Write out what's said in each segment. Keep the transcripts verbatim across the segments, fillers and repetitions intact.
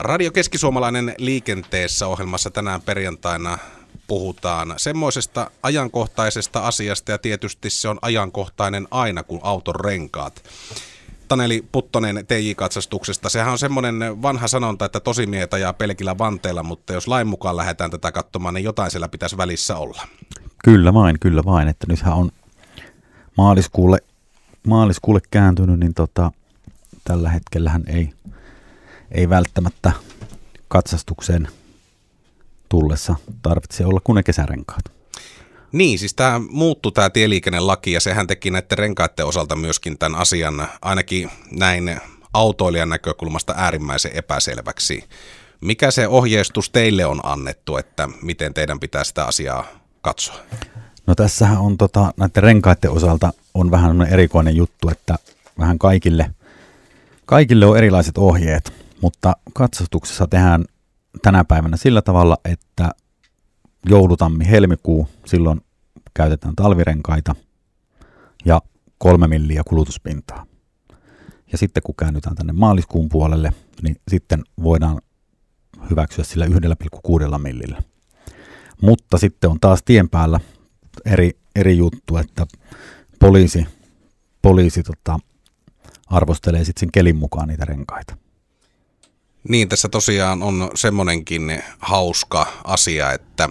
Radio Keskisuomalainen liikenteessä ohjelmassa tänään perjantaina puhutaan semmoisesta ajankohtaisesta asiasta, ja tietysti se on ajankohtainen aina kuin auton renkaat. Taneli Puttonen T J-katsastuksesta. Sehän on semmoinen vanha sanonta, että tosi miehet ajaa pelkillä vanteilla, mutta jos lain mukaan lähdetään tätä katsomaan, niin jotain siellä pitäisi välissä olla. Kyllä vain, kyllä vain. Että nythän on maaliskuulle, maaliskuulle kääntynyt, niin tota, tällä hetkellähän ei, ei välttämättä katsastukseen tullessa tarvitse olla kuin ne kesärenkaat. Niin, siis tämä muuttui tämä tieliikennelaki, ja sehän teki näiden renkaiden osalta myöskin tämän asian ainakin näin autoilijan näkökulmasta äärimmäisen epäselväksi. Mikä se ohjeistus teille on annettu, että miten teidän pitää sitä asiaa katsoa? No tässähän on tota, näiden renkaiden osalta on vähän erikoinen juttu, että vähän kaikille, kaikille on erilaiset ohjeet, mutta katsastuksessa tehdään tänä päivänä sillä tavalla, että joulutammi-helmikuu, silloin käytetään talvirenkaita ja kolme milliä kulutuspintaa. Ja sitten kun käännytään tänne maaliskuun puolelle, niin sitten voidaan hyväksyä sillä yhdellä pilkku kuudella millillä. Mutta sitten on taas tien päällä eri, eri juttu, että poliisi, poliisi tota, arvostelee sitten sen kelin mukaan niitä renkaita. Niin, tässä tosiaan on semmoinenkin hauska asia, että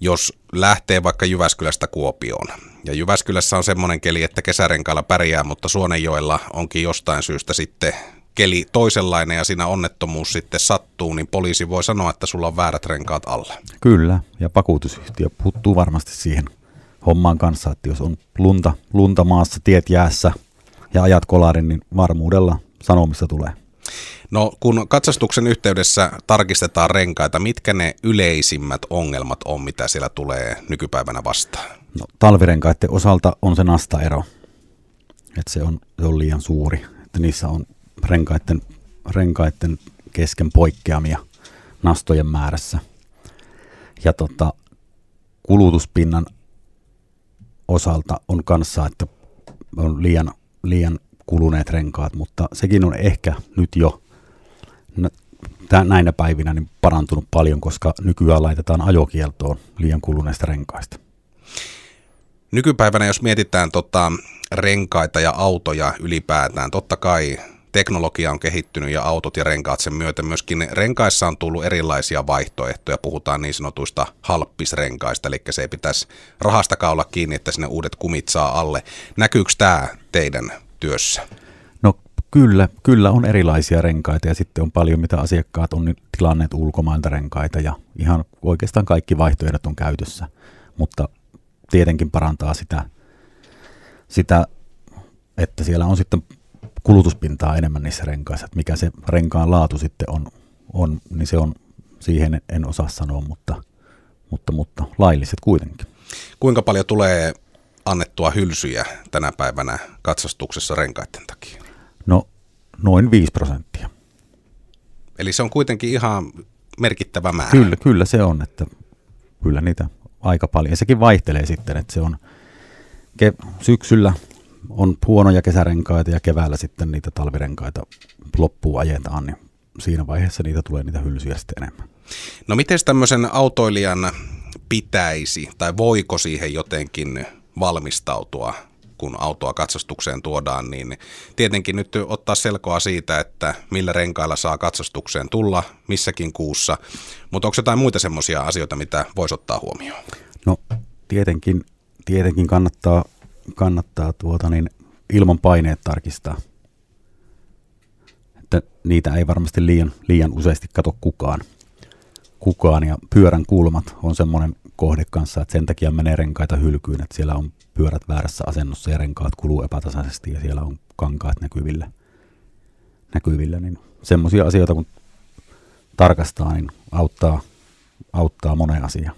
jos lähtee vaikka Jyväskylästä Kuopioon, ja Jyväskylässä on semmoinen keli, että kesärenkailla pärjää, mutta Suonenjoella onkin jostain syystä sitten keli toisenlainen, ja siinä onnettomuus sitten sattuu, niin poliisi voi sanoa, että sulla on väärät renkaat alla. Kyllä, ja vakuutusyhtiö puuttuu varmasti siihen hommaan kanssa, että jos on lunta, lunta maassa, tiet jäässä ja ajat kolarin, niin varmuudella sanomista tulee. No kun katsastuksen yhteydessä tarkistetaan renkaita, mitkä ne yleisimmät ongelmat on, mitä siellä tulee nykypäivänä vastaan? No, talvirenkaiden osalta on se nastaero, että se on, se on liian suuri, että niissä on renkaiden, renkaiden kesken poikkeamia nastojen määrässä. Ja tota, kulutuspinnan osalta on kanssa, että on liian, liian kuluneet renkaat, mutta sekin on ehkä nyt jo näinä päivinä niin parantunut paljon, koska nykyään laitetaan ajokieltoon liian kuluneista renkaista. Nykypäivänä, jos mietitään tota renkaita ja autoja ylipäätään, totta kai teknologia on kehittynyt ja autot ja renkaat sen myötä. Myöskin renkaissa on tullut erilaisia vaihtoehtoja. Puhutaan niin sanotuista halppisrenkaista, eli se ei pitäisi rahastakaan olla kiinni, että sinne uudet kumit saa alle. Näkyykö tämä teidän työssä? No kyllä, kyllä on erilaisia renkaita, ja sitten on paljon, mitä asiakkaat on tilanneet ulkomailta renkaita, ja ihan oikeastaan kaikki vaihtoehdot on käytössä, mutta tietenkin parantaa sitä, sitä että siellä on sitten kulutuspintaa enemmän niissä renkaissa, että mikä se renkaan laatu sitten on, on niin se on, siihen en osaa sanoa, mutta, mutta, mutta lailliset kuitenkin. Kuinka paljon tulee annettua hylsyjä tänä päivänä katsastuksessa renkaiden takia? No noin viisi prosenttia. Eli se on kuitenkin ihan merkittävä määrä. Kyllä, kyllä se on, että kyllä niitä aika paljon. Ja sekin vaihtelee sitten, että se on ke- syksyllä on huonoja kesärenkaita ja keväällä sitten niitä talvirenkaita loppuun ajetaan, niin siinä vaiheessa niitä tulee niitä hylsyjä sitten enemmän. No miten tämmöisen autoilijan pitäisi tai voiko siihen jotenkin valmistautua, kun autoa katsastukseen tuodaan, niin tietenkin nyt ottaa selkoa siitä, että millä renkailla saa katsastukseen tulla missäkin kuussa, mutta onko jotain muita semmoisia asioita, mitä voisi ottaa huomioon? No tietenkin, tietenkin kannattaa, kannattaa tuota, niin ilman paineet tarkistaa, että niitä ei varmasti liian, liian useasti kato kukaan. kukaan ja pyörän kulmat on semmoinen kohde kanssa, että sen takia menee renkaita hylkyyn, että siellä on pyörät väärässä asennossa ja renkaat kuluu epätasaisesti ja siellä on kankaat näkyvillä. näkyvillä niin semmoisia asioita kun tarkastaa, niin auttaa, auttaa moneen asiaan.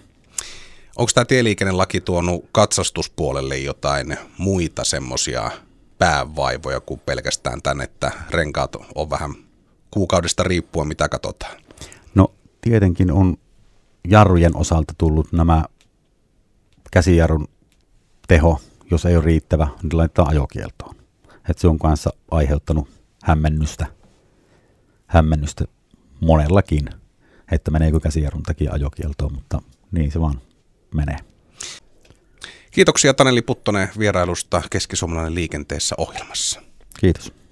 Onko tämä tieliikennelaki tuonut katsastuspuolelle jotain muita semmoisia päävaivoja kuin pelkästään tämän, että renkaat on vähän kuukaudesta riippuen mitä katsotaan? No tietenkin on jarrujen osalta tullut nämä käsijarrun teho, jos ei ole riittävä, niin laitetaan ajokieltoon. Et se on kanssa aiheuttanut hämmennystä, hämmennystä monellakin, että meneekö käsijarrun takia ajokieltoon, mutta niin se vaan menee. Kiitoksia Taneli Puttonen vierailusta Keski-Suomalainen liikenteessä -ohjelmassa. Kiitos.